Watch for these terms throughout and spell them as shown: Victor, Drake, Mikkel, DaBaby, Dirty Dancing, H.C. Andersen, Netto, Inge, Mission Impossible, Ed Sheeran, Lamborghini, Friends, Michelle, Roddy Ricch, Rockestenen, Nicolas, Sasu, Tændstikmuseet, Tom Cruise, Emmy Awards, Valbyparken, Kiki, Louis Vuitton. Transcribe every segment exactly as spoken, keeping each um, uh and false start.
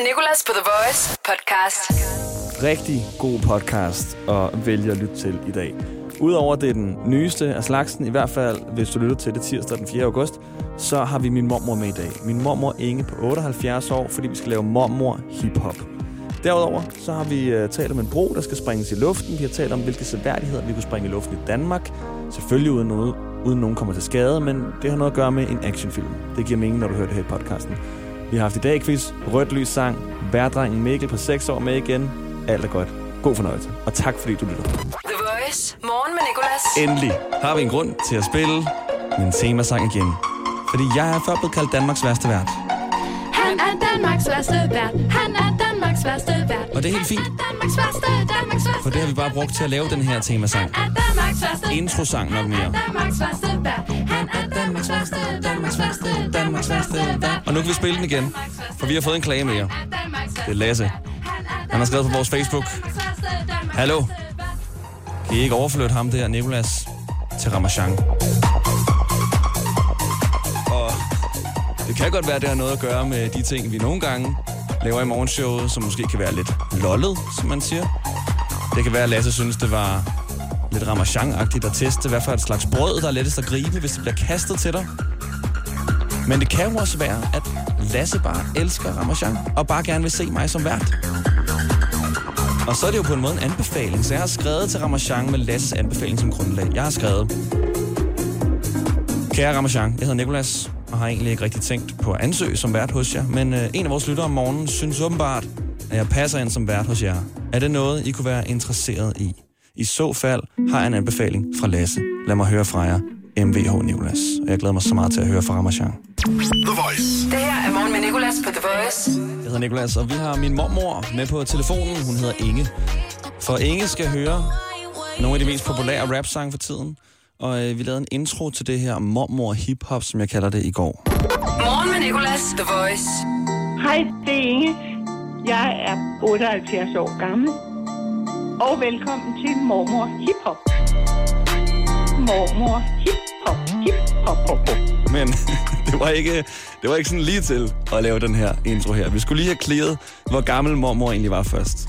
med Nicolas på The Voice podcast. Rigtig god podcast at vælge at lytte til i dag. Udover det er den nyeste af slagsen, i hvert fald hvis du lytter til det tirsdag den fjerde august, så har vi min mormor med i dag. Min mormor Inge på otteoghalvfjerds år, fordi vi skal lave mormor hiphop. Derudover så har vi uh, talt om en bro, der skal springes i luften. Vi har talt om, hvilke seværdigheder vi kunne springe i luften i Danmark. Selvfølgelig uden noget, uden nogen kommer til skade, men det har noget at gøre med en actionfilm. Det giver mening, når du hører det her i podcasten. Vi har haft i dag quiz, rødt lys sang, værdrengen Mikkel på seks år med igen. Alt er godt. God fornøjelse. Og tak fordi du lytter. The Voice. Morgen med Nicolas. Endelig har vi en grund til at spille min temasang igen. Fordi jeg har før blevet kaldt Danmarks værste vært. Han er Danmarks værste vært. Han er Danmarks værste vært. Og det er helt fint. Er Danmarks værste, Danmarks værste, for det har vi bare brugt til at lave den her temasang. Introsang nok mere. Han er Danmarks værste, Danmarks værste, Danmarks værste vært. Og nu kan vi spille den igen, for vi har fået en klage mere. Det er Lasse. Han har skrevet på vores Facebook. Hallo. Kan I ikke overflytte ham der, Nicolas, til Rama Shang? Og det kan godt være, det har noget at gøre med de ting, vi nogle gange laver i morgenshowet, som måske kan være lidt lollet, som man siger. Det kan være, at Lasse synes, det var lidt Rama Shang-agtigt at teste, hvad for et slags brød, der er lettest at gribe, hvis det bliver kastet til dig. Men det kan også være, at Lasse bare elsker Rama Shang, og bare gerne vil se mig som vært. Og så er det jo på en måde en anbefaling, så jeg har skrevet til Rama Shang med Lasses anbefaling som grundlag. Jeg har skrevet: Kære Rama Shang, jeg hedder Nicolas, og har egentlig ikke rigtig tænkt på at ansøge som vært hos jer, men øh, en af vores lyttere om morgenen synes åbenbart, at jeg passer ind som vært hos jer. Er det noget, I kunne være interesseret i? I så fald har jeg en anbefaling fra Lasse. Lad mig høre fra jer, M V H Nicolas. Og jeg glæder mig så meget til at høre fra Rama Shang. The Voice. Det her er morgen med Nicolas på The Voice. Jeg hedder Nicolas, og vi har min mormor med på telefonen. Hun hedder Inge. For Inge skal høre nogle af de mest populære rap-sange for tiden. Og øh, vi lavede en intro til det her mormor hip-hop, som jeg kalder det, i går. Morgen med Nicolas, The Voice. Hej, det er Inge. Jeg er otteoghalvfjerds år gammel. Og velkommen til mormor hip-hop. Mormor hip-hop, hip-hop, hop, hop. Men det var, ikke, det var ikke sådan lige til at lave den her intro her. Vi skulle lige have clearet, hvor gammel mormor egentlig var først.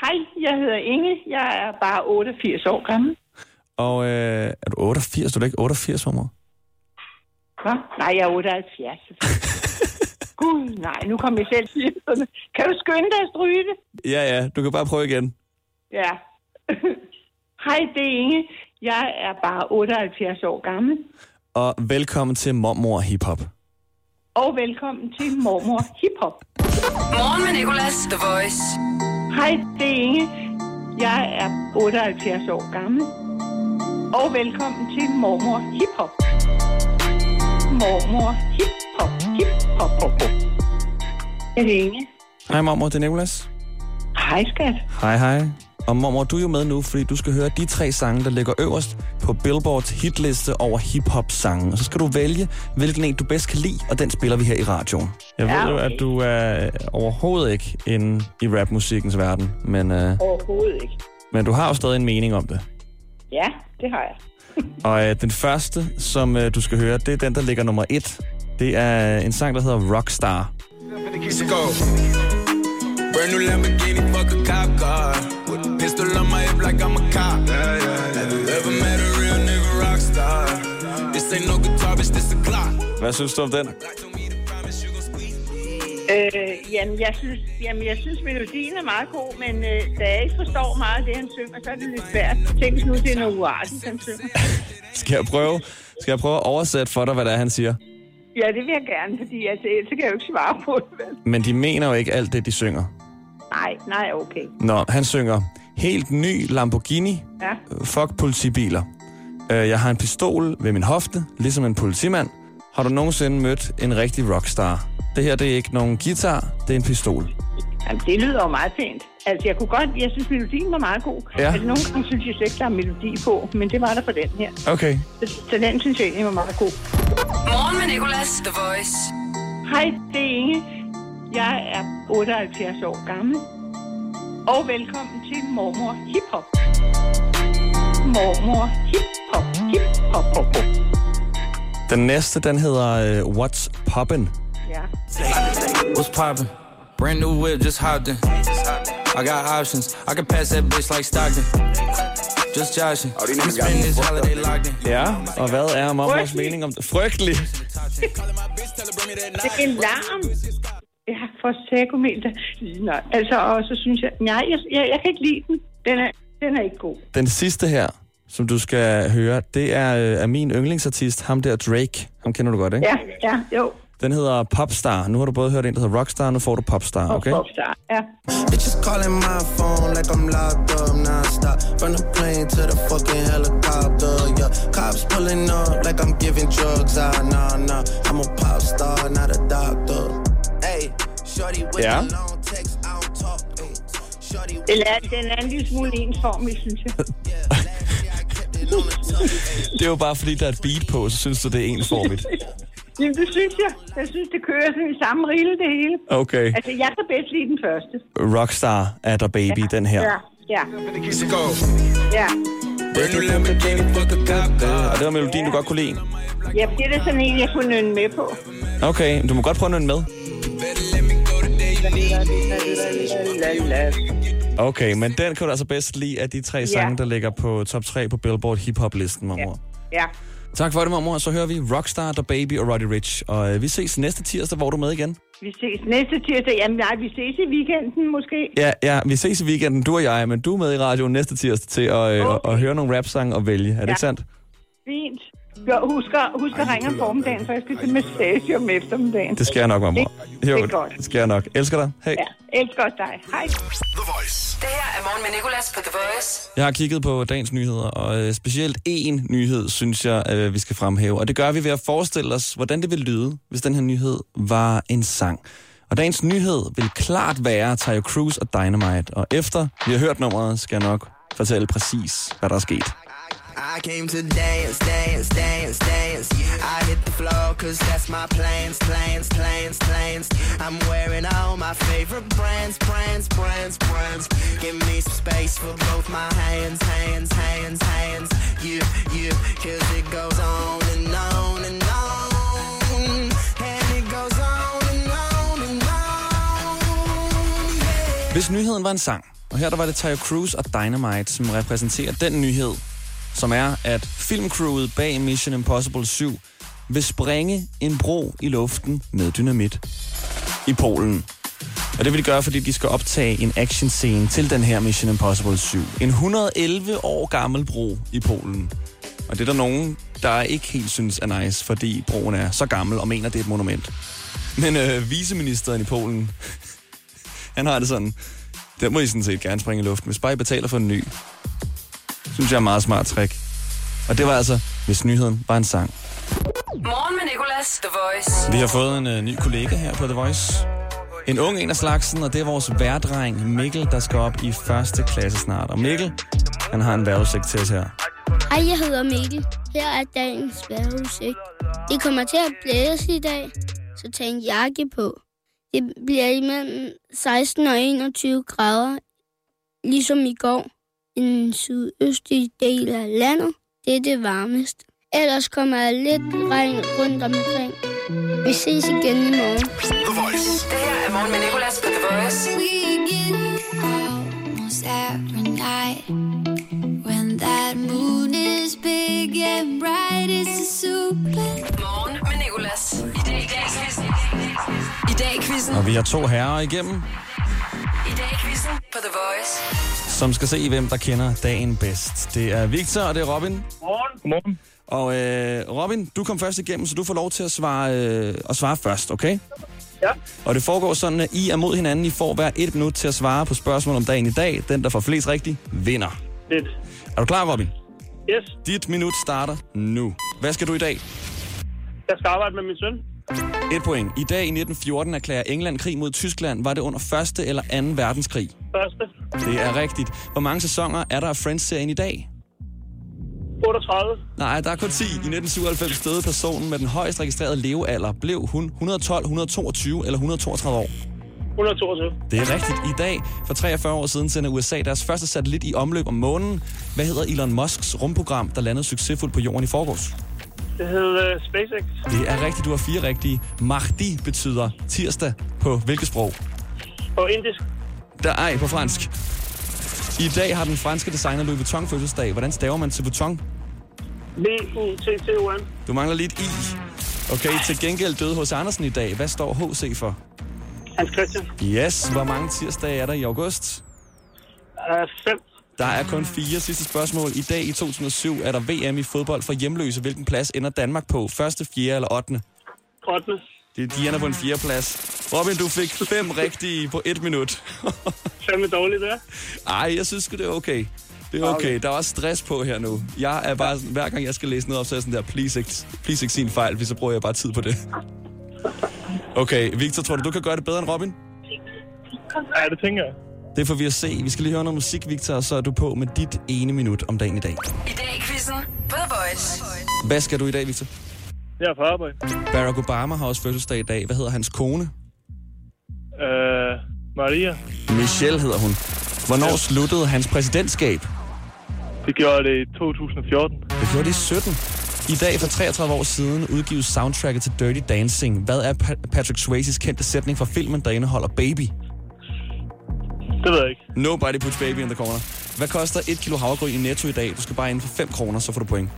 Hej, jeg hedder Inge. Jeg er bare otteogfirs år gammel. Og øh, er du otteogfirs? Du er da ikke otteogfirs, mormor? Hva? Nej, jeg er otteoghalvfjerds. Gud, nej, nu kom jeg selv til. Kan du skynde dig at stryge det? Ja, ja, du kan bare prøve igen. Ja. Hej, det er Inge. Jeg er bare otteoghalvfjerds år gammel. Og velkommen til mormor hiphop. Og velkommen til mormor hiphop. Morgen med Nicolas, The Voice. Hej, det er Inge. Jeg er otteoghalvfjerds år gammel. Og velkommen til mormor hiphop. Mormor hiphop, hiphop, hop, hop. Det er Inge. Hej mormor, det er Nicolas. Hej skat. Hej, hej. Og mormor, du er jo med nu, fordi du skal høre de tre sange, der ligger øverst på Billboards hitliste over hiphop-sange. Og så skal du vælge, hvilken en du bedst kan lide, og den spiller vi her i radioen. Jeg ved ja, okay. jo, at du er overhovedet ikke inde i rapmusikkens verden, men... Øh, overhovedet ikke. Men du har jo stadig en mening om det. Ja, det har jeg. Og øh, den første, som øh, du skal høre, det er den, der ligger nummer et. Det er en sang, der hedder Rockstar. Brand new Lamborghini, fuck a cop car. With a pistol on my hip like I'm a cop. Yeah, yeah, yeah. Have you ever met a real nigga rockstar? This ain't no guitar, bitch, this a clock. Hvad synes du om den? Øh, jamen, jeg synes, jamen, jeg synes melodien er meget god, men øh, da jeg ikke forstår meget af det, han synger, så er det lidt svært. Tænk hvis nu, det er noget uartigt, han synger. Skal jeg prøve, skal jeg prøve at oversætte for dig, hvad det er, han siger? Ja, det vil jeg gerne, fordi altså, ellers kan jeg jo ikke svare på det. Vel? Men de mener jo ikke alt det, de synger. Nej, nej, okay. Nå, han synger, helt ny Lamborghini, ja. Fuck politibiler. Jeg har en pistol ved min hofte, ligesom en politimand. Har du nogensinde mødt en rigtig rockstar? Det her, det er ikke nogen guitar, det er en pistol. Jamen, det lyder jo meget fint. Altså, jeg kunne godt, jeg synes, melodien var meget god. Ja. Altså, nogle gange synes jeg slet ikke, der er melodi på, men det var der for den her. Okay. Så, så den synes jeg egentlig var meget god. Morgen med Nicolas, The Voice. Hej, det er Inge. Jeg er otteoghalvfjerds år gammel. Og velkommen til mormor hiphop. Mormor hiphop, hiphop, hop, hop. Den næste, den hedder uh, What's Poppin'. Ja. What's Poppin'? Brand new whip, just hopped in. I got options. I can pass that bitch like Stockton. Just joshing. I'm spending this holiday locked in. Ja, og hvad er om vores mening om det? Frygtelig. Det er en larm. Ja, for sækometer. Nej, altså, og så synes jeg... Nej, jeg, jeg, jeg kan ikke lide den. Den er, den er ikke god. Den sidste her, som du skal høre, det er, er min yndlingsartist, ham der Drake. Ham kender du godt, ikke? Ja, ja, jo. Den hedder Popstar. Nu har du både hørt en, der hedder Rockstar, nu får du Popstar, okay? Og Popstar, ja. Ja. Den er, den er en lille smule ensformig, synes jeg. Det er jo bare fordi, der er et beat på, så synes du, det er ensformigt. Jamen, det synes jeg. Jeg synes, det kører sådan i samme rille, det hele. Okay. Altså, jeg kan bedst lide den første. Rockstar er DaBaby, ja, den her. Ja, ja. Ja. Og det var melodien, ja, du godt kunne lide? Ja, det er sådan en, jeg kunne nynne med på. Okay, du må godt prøve at nynne med. Okay, men den kan du altså bedst lide af de tre sange, ja, der ligger på top tre på Billboard hip-hop-listen, mormor. Ja, ja. Tak for det, mormor. Så hører vi Rockstar, DaBaby og Roddy Ricch. Og øh, vi ses næste tirsdag, hvor du er med igen. Vi ses næste tirsdag. Jamen nej, vi ses i weekenden måske. Ja, ja, vi ses i weekenden, du og jeg. Men du er med i radioen næste tirsdag til at, øh, okay. at, at høre nogle rapsange og vælge. Er ja. det ikke sandt? Fint. Husk at ringe om formiddagen, for jeg skal til massage om eftermiddagen. Det skal jeg nok, mormor. Det, det er godt. Det skal jeg nok. Elsker dig. Hej. Ja, elsker dig. Hej. The Voice. Det her er morgen med Nicolas på The Voice. Jeg har kigget på dagens nyheder, og specielt én nyhed, synes jeg, vi skal fremhæve. Og det gør vi ved at forestille os, hvordan det ville lyde, hvis den her nyhed var en sang. Og dagens nyhed vil klart være Tio Cruz og Dynamite. Og efter vi har hørt nummeret, skal jeg nok fortælle præcis, hvad der er sket. I came to dance, dance, dance, dance. I hit the floor cause that's my plans, plans, plans, plans. I'm wearing all my favorite brands, brands, brands, brands. Give me some space for both my hands, hands, hands, hands. You, you, cause it goes on and on and on. And it goes on and on and on, yeah. Hvis nyheden var en sang, og her der var det Tio Cruz og Dynamite, som repræsenterer den nyhed, som er, at filmcrewet bag Mission Impossible syv vil sprænge en bro i luften med dynamit i Polen. Og det vil de gøre, fordi de skal optage en actionscene til den her Mission Impossible syv. En et hundrede og elleve år gammel bro i Polen. Og det er der nogen, der ikke helt synes er nice, fordi broen er så gammel og mener, det er et monument. Men øh, viceministeren i Polen, han har det sådan, der må I sådan set gerne springe i luften, hvis bare I betaler for en ny. Synes jeg er meget smart trick. Og det var altså, hvis nyheden var en sang. Morgen med Nicolas, The Voice. Vi har fået en uh, ny kollega her på The Voice. En ung en af slagsen, og det er vores værdreng Mikkel, der skal op i første klasse snart. Og Mikkel, han har en vejrudsigt til os her. Hej, jeg hedder Mikkel. Her er dagens vejrudsigt. Det kommer til at blæse i dag, så tag en jakke på. Det bliver imellem seksten og enogtyve grader, ligesom i går. Den sydøstlige del af landet, det er det varmeste. Ellers kommer der lidt regn rundt omkring. Vi ses igen i morgen. The Voice. Det her er morgen med Nicolas på The Voice. We get almost every night. When that moon is big and bright, it's a super. Morgen med Nicolas. I dag i dag quizzen. I dag quizzen. Og vi har to herrer igennem. I dag quizzen på The Voice. Som skal se, hvem der kender dagen bedst. Det er Victor, og det er Robin. Godmorgen. Godmorgen. Og øh, Robin, du kom først igennem, så du får lov til at svare, øh, at svare først, okay? Ja. Og det foregår sådan, at I er mod hinanden. I får hver et minut til at svare på spørgsmål om dagen i dag. Den, der får flest rigtigt, vinder. Lidt. Er du klar, Robin? Yes. Dit minut starter nu. Hvad skal du i dag? Jeg skal arbejde med min søn. Et point. I dag i nitten fjorten erklærer England krig mod Tyskland. Var det under første eller anden verdenskrig? Første. Det er rigtigt. Hvor mange sæsoner er der af Friends-serien i dag? otteogtredive. Nej, der er kun ti. I nitten syvoghalvfems stødte personen med den højst registrerede levealder. Blev hun et hundrede og tolv, et hundrede og toogtyve eller et hundrede og toogtredive år? et hundrede og toogtyve. Det er rigtigt. I dag, for treogfyrre år siden, sender U S A deres første satellit i omløb om månen. Hvad hedder Elon Musks rumprogram, der landede succesfuldt på jorden i forgårs? Det hedder uh, SpaceX. Det er rigtigt, du har fire rigtige. Mardi betyder tirsdag på hvilket sprog? På indisk. Der, ej, på fransk. I dag har den franske designer Louis Vuitton fødselsdag. Hvordan staver man til Vuitton? V U T T O N. Du mangler lige et i. Okay, til gengæld døde H C. Andersen i dag. Hvad står H C for? Hans Christian. Yes. Hvor mange tirsdage er der i august? Uh, fem. Der er kun fire. Sidste spørgsmål. I dag i to tusind og syv er der V M i fodbold for hjemløse. Hvilken plads ender Danmark på? Første, fjerde eller ottende? ottende. Det er Diana på en fjerde plads. Robin, du fik fem rigtige på et minut. Fem er dårligt, det er. Ej, jeg synes det er okay. Det er okay. Der er også stress på her nu. Jeg er bare, hver gang jeg skal læse noget op, så er sådan der, please ikke, please ikke sin fejl, for så bruger jeg bare tid på det. Okay, Victor, tror du, du kan gøre det bedre end Robin? Ja, det tænker jeg. Det får vi at se. Vi skal lige høre noget musik, Victor, og så er du på med dit ene minut om dagen i dag. I dag i quizzen på The Voice. Hvad skal du i dag, Victor? Jeg er på arbejde. Barack Obama har også fødselsdag i dag. Hvad hedder hans kone? Øh, uh, Maria. Michelle hedder hun. Hvornår ja. sluttede hans præsidentskab? Det gjorde det i to tusind og fjorten. Det gjorde det i sytten. I dag for treogtredive år siden udgives soundtracket til Dirty Dancing. Hvad er pa- Patrick Swayzes kendte sætning fra filmen, der indeholder baby? Det ved jeg ikke. Nobody puts baby in the corner. Hvad koster et kilo havregryn i Netto i dag? Du skal bare ind for fem kroner, så får du point.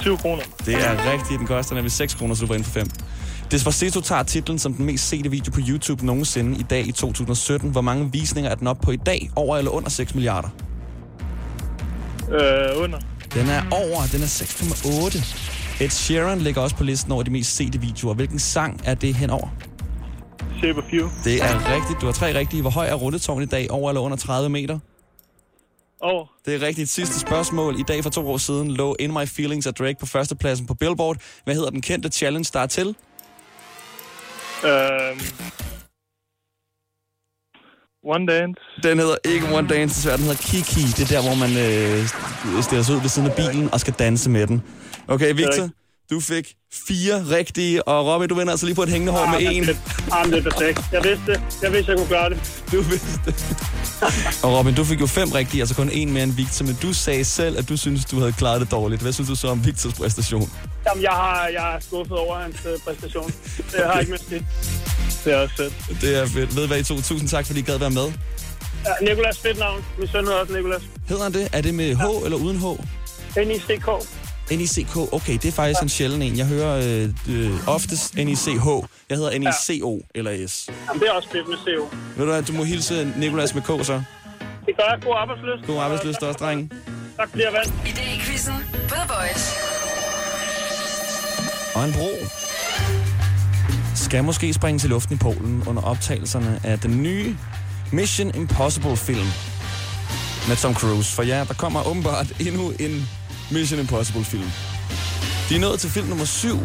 syv kroner. Det er rigtigt. Den koster nemlig seks kroner, så du var inde for fem. Despacito tager titlen som den mest sete video på YouTube nogensinde i dag i to tusind og sytten. Hvor mange visninger er den oppe på i dag? Over eller under seks milliarder? Øh, under. Den er over. Den er seks komma otte. Ed Sheeran ligger også på listen over de mest sete videoer. Hvilken sang er det henover? Shape of You. Det er rigtigt. Du har tre rigtige. Hvor høj er rundetårnet i dag? Over eller under tredive meter? Oh. Det er rigtigt. Sidste spørgsmål. I dag for to år siden lå In My Feelings af Drake på førstepladsen på Billboard. Hvad hedder den kendte challenge, der er til? Um, one Dance. Den hedder ikke One Dance, desværre. Den hedder Kiki. Det er der, hvor man øh, stiller sig ud ved siden af bilen og skal danse med den. Okay, Victor, du fik fire rigtige, og Robin, du vender altså lige på et hængende hår ah, med en. Ah, det er perfekt. Jeg vidste, jeg vidste, jeg kunne gøre det. Du vidste. Og Robin, du fik jo fem rigtige, altså kun en mere end Victor, men du sagde selv, at du synes, du havde klaret det dårligt. Hvad synes du så om Victors præstation? Jamen, jeg har, jeg er skuffet over hans øh, præstation. Det okay. har jeg ikke mindst lidt. Det er også fedt. Det er fedt. Ved I hvad, I to? Tusind tak, fordi I gad være med. Ja, Nicolas, fedt navn. Min søn hedder også Nicolas. Hedder han det? Er det med H ja. eller uden H? N I C K. N I C K, okay, det er faktisk ja. en sjælden en. Jeg hører øh, oftest N I C H. Jeg hedder N I C O ja. eller S. Jamen, det er også fedt med C O. Ved du hvad, du må hilse Nicolas med K, så. Det gør jeg. God arbejdslyst. God arbejdslyst også, drenge. Tak, bliver vand. I dag i quizzen, The Voice. Og en bro skal måske springe til luften i Polen under optagelserne af den nye Mission Impossible-film med Tom Cruise. For ja, der kommer åbenbart endnu en Mission Impossible-film. De er nået til film nummer syv.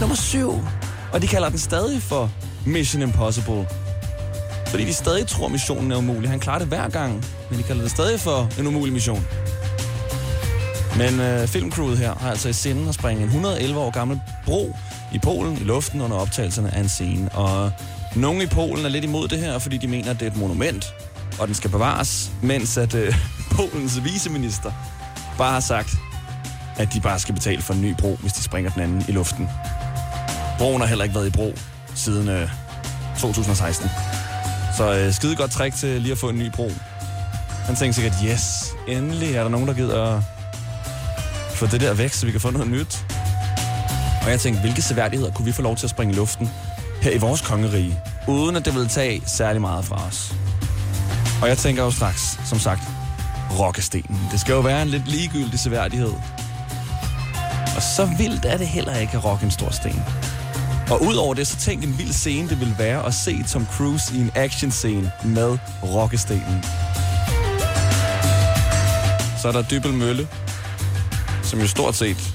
Nummer syv! Og de kalder den stadig for Mission Impossible. Fordi de stadig tror, missionen er umulig. Han klarer det hver gang, men de kalder det stadig for en umulig mission. Men øh, filmcrewet her har altså i sinde at springe en et hundrede og elleve år gammel bro i Polen i luften under optagelserne af en scene. Og nogle i Polen er lidt imod det her, fordi de mener, at det er et monument, og den skal bevares, mens at øh, Polens viceminister bare har sagt, at de bare skal betale for en ny bro, hvis de springer den anden i luften. Broen har heller ikke været i bro siden øh, to tusind og seksten. Så øh, skide godt træk til lige at få en ny bro. Han tænkte sikkert, yes, endelig er der nogen, der gider få det der væk, så vi kan få noget nyt. Og jeg tænkte, hvilke seværdigheder kunne vi få lov til at springe i luften her i vores kongerige, uden at det ville tage særlig meget fra os. Og jeg tænker jo straks, som sagt, Rockestenen. Det skal jo være en lidt ligegyldig seværdighed. Og så vildt er det heller ikke at rocke en stor sten. Og udover det, så tænk en vild scene, det ville være at se Tom Cruise i en actionscene med Rockestenen. Så er der Dybbel Mølle, som jo stort set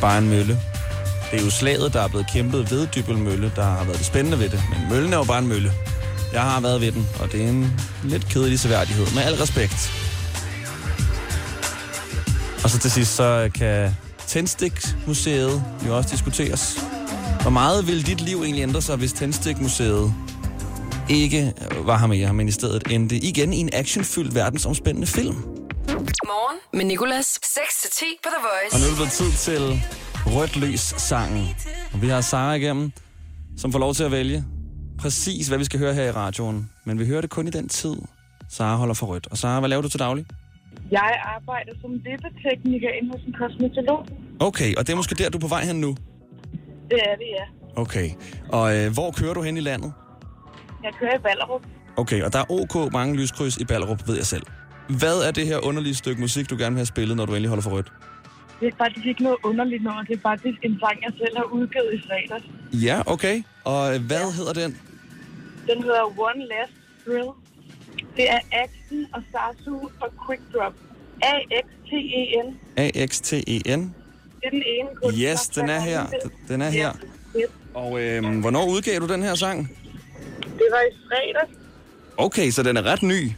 bare en mølle. Det er jo slaget, der er blevet kæmpet ved Dybbel Mølle, der har været det spændende ved det. Men møllen er jo bare en mølle. Jeg har været ved den, og det er en lidt kedelig seværdighed. Med al respekt. Og så til sidst, så kan Tændstikmuseet jo også diskuteres. Hvor meget ville dit liv egentlig ændre sig, hvis Tændstikmuseet ikke var her mere, men i stedet endte igen i en actionfyldt verdensomspændende film? Morgen med Nicolas. seks til ti på The Voice. Og nu er det blevet tid til Rødt Lys-sangen. Og vi har Sara igennem, som får lov til at vælge præcis, hvad vi skal høre her i radioen, men vi hører det kun i den tid, Sara holder for rødt. Og Sara, hvad laver du til daglig? Jeg arbejder som vippetekniker inde hos en kosmetolog. Okay, og det er måske der, du er på vej hen nu? Det er det, ja. Okay, og øh, hvor kører du hen i landet? Jeg kører i Ballerup. Okay, og der er ok mange lyskryds i Ballerup, ved jeg selv. Hvad er det her underlige stykke musik, du gerne vil have spillet, når du endelig holder for rødt? Det er faktisk ikke noget underligt nummer. Det er faktisk en sang, jeg selv har udgivet i fredags. Ja, okay. Og hvad hedder den? Den hedder One Last Thrill. Det er Axton og Sasu og Quick Drop. A X T E N. A X T E N. Det er den ene kunst. Yes, den er her. Den er her. Og øhm, hvornår udgav du den her sang? Det var i fredags. Okay, så den er ret ny. Den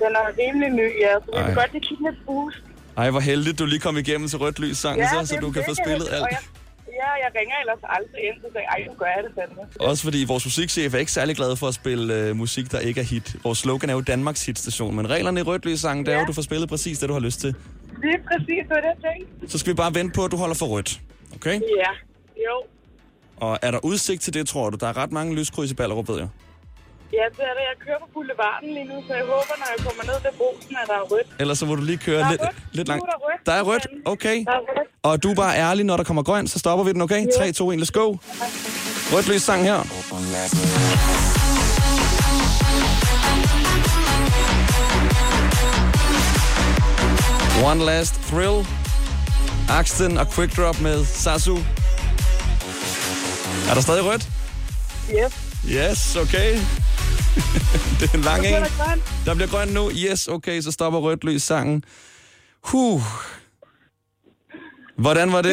er rimelig ny, ja. Så vi kan godt lige kigge lidt boost. Ej, hvor heldigt, du lige kom igennem til rødt lys sangen, ja, så, så du kan få spillet alt. Jeg, ja, jeg ringer ellers aldrig ind, så tænker jeg, ej, nu gør jeg det fandme. Også fordi vores musikchef er ikke særlig glad for at spille uh, musik, der ikke er hit. Vores slogan er jo Danmarks hitstation, men reglerne i rødt lys sangen, ja. Der er jo, du får spillet præcis det, du har lyst til. Det er præcis, hvad det er, tænkt. Så skal vi bare vente på, at du holder for rødt, okay? Ja, jo. Og er der udsigt til det, tror du? Der er ret mange lyskryds i Ballerup, ved jeg. Ja, det er det. Jeg kører på boulevarden lige nu, så jeg håber, når jeg kommer ned til brosen, at der er rødt. Ellers så må du lige køre lidt, lidt langt. Der er rødt. Okay. Og du er bare ærlig, når der kommer grøn, så stopper vi den, okay? tre, to, et, let's go. Rødt lys sang her. One Last Thrill. Axton og Quick Drop med Sasu. Er der stadig rødt? Yep. Yes, okay. Det er en lang en. Der bliver grøn nu. Yes, okay, så stopper rødt lys sangen. Huh. Hvordan var det?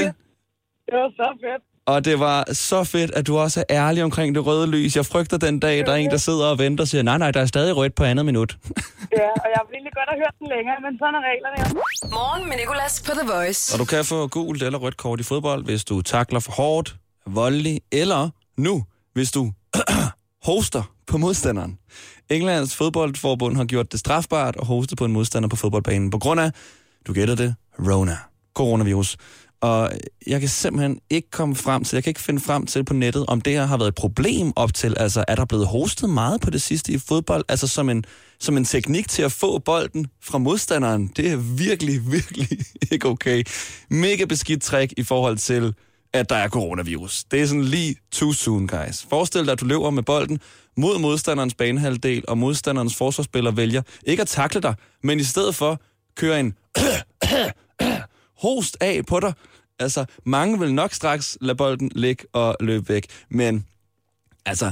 Det var så fedt. Og det var så fedt, at du også er ærlig omkring det røde lys. Jeg frygter den dag, der er en, der sidder og venter og siger, nej, nej, der er stadig rødt på andet minut. Ja, og jeg ville godt have hørt den længere, men sådan er reglerne. Morgen med Nicolas på The Voice. Og du kan få gult eller rødt kort i fodbold, hvis du takler for hårdt, voldelig eller nu, hvis du hoster på modstanderen. Englands fodboldforbund har gjort det strafbart at hoste på en modstander på fodboldbanen på grund af, du gætter det, Rona, coronavirus. Og jeg kan simpelthen ikke komme frem til, jeg kan ikke finde frem til på nettet, om det her har været et problem op til, altså er der blevet hostet meget på det sidste i fodbold, altså som en, som en teknik til at få bolden fra modstanderen. Det er virkelig, virkelig ikke okay. Mega beskidt trick i forhold til at der er coronavirus. Det er sådan lige too soon, guys. Forestil dig, at du løber med bolden mod modstanderens banehalvdel, og modstanderens forsvarsspiller vælger ikke at takle dig, men i stedet for kører en host af på dig. Altså, mange vil nok straks lade bolden ligge og løbe væk, men altså,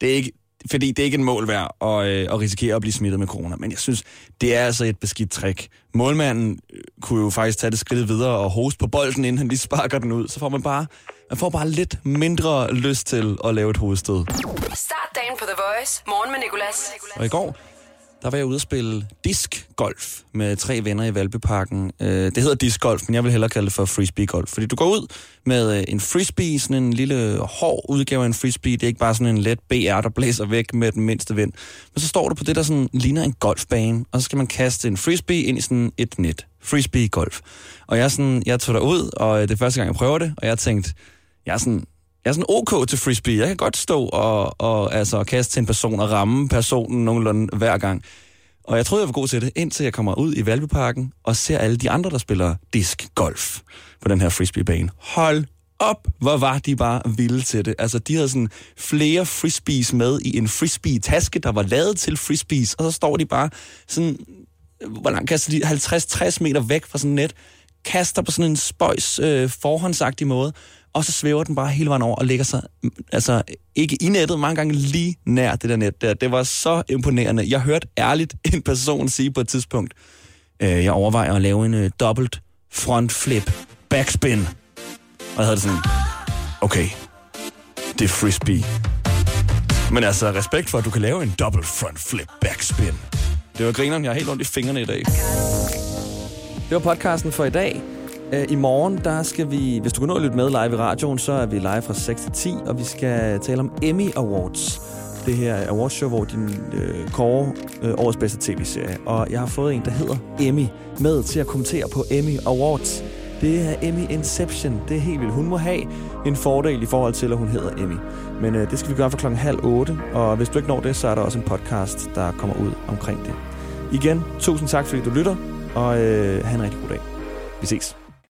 det er ikke, fordi det er ikke en mål værd at, øh, at risikere at blive smittet med corona. Men jeg synes, det er altså et beskidt trick. Målmanden kunne jo faktisk tage det skridt videre og hoste på bolden, inden han lige sparker den ud. Så får man bare, man får bare lidt mindre lyst til at lave et hovedstød. Start dagen på The Voice. Morgen med Nicolas. Og i går, der var jeg ude at spille diskgolf med tre venner i Valbyparken. Det hedder diskgolf, men jeg vil hellere kalde det for frisbeegolf. Fordi du går ud med en frisbee, sådan en lille hård udgave af en frisbee. Det er ikke bare sådan en let B R, der blæser væk med den mindste vind. Men så står du på det, der sådan ligner en golfbane, og så skal man kaste en frisbee ind i sådan et net. Frisbeegolf. Og jeg, sådan, jeg tog derud, og det er første gang, jeg prøver det, og jeg tænkte, jeg er sådan... Jeg er sådan ok til frisbee. Jeg kan godt stå og, og altså, kaste til en person og ramme personen nogenlunde hver gang. Og jeg troede, jeg var god til det, indtil jeg kommer ud i Valbyparken og ser alle de andre, der spiller diskgolf på den her frisbeebane. Hold op, hvor var de bare vilde til det. Altså, de havde sådan flere frisbees med i en frisbee-taske, der var lavet til frisbees. Og så står de bare sådan, hvor langt kaster de, halvtreds til tres meter væk fra sådan net, kaster på sådan en spøjs øh, forhåndsagtig måde. Og så svæver den bare hele vejen over og lægger sig, altså ikke i nettet, mange gange lige nær det der net der. Det var så imponerende. Jeg hørte ærligt en person sige på et tidspunkt, øh, jeg overvejer at lave en øh, dobbelt front flip backspin. Og jeg havde det sådan, okay, det er frisbee. Men altså, respekt for, at du kan lave en dobbelt front flip backspin. Det var grineren, jeg har helt ondt i fingrene i dag. Det var podcasten for i dag. I morgen, der skal vi, hvis du kan nå at lytte med live i radioen, så er vi live fra seks til ti, og vi skal tale om Emmy Awards. Det her awardshow, hvor de øh, kårer øh, årets bedste tv-serie. Og jeg har fået en, der hedder Emmy, med til at kommentere på Emmy Awards. Det er Emmy Inception. Det er helt vildt. Hun må have en fordel i forhold til, at hun hedder Emmy. Men øh, det skal vi gøre for klokken halv otte. Og hvis du ikke når det, så er der også en podcast, der kommer ud omkring det. Igen, tusind tak, fordi du lytter. Og øh, have en rigtig god dag. Vi ses.